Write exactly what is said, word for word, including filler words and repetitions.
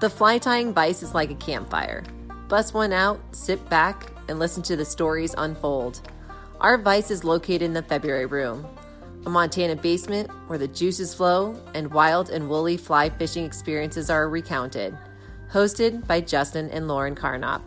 The Fly Tying Vise is like a campfire. Bust one out, sit back, and listen to the stories unfold. Our vise is located in the February Room, a Montana basement where the juices flow and wild and woolly fly fishing experiences are recounted. Hosted by Justin and Lauren Karnopp.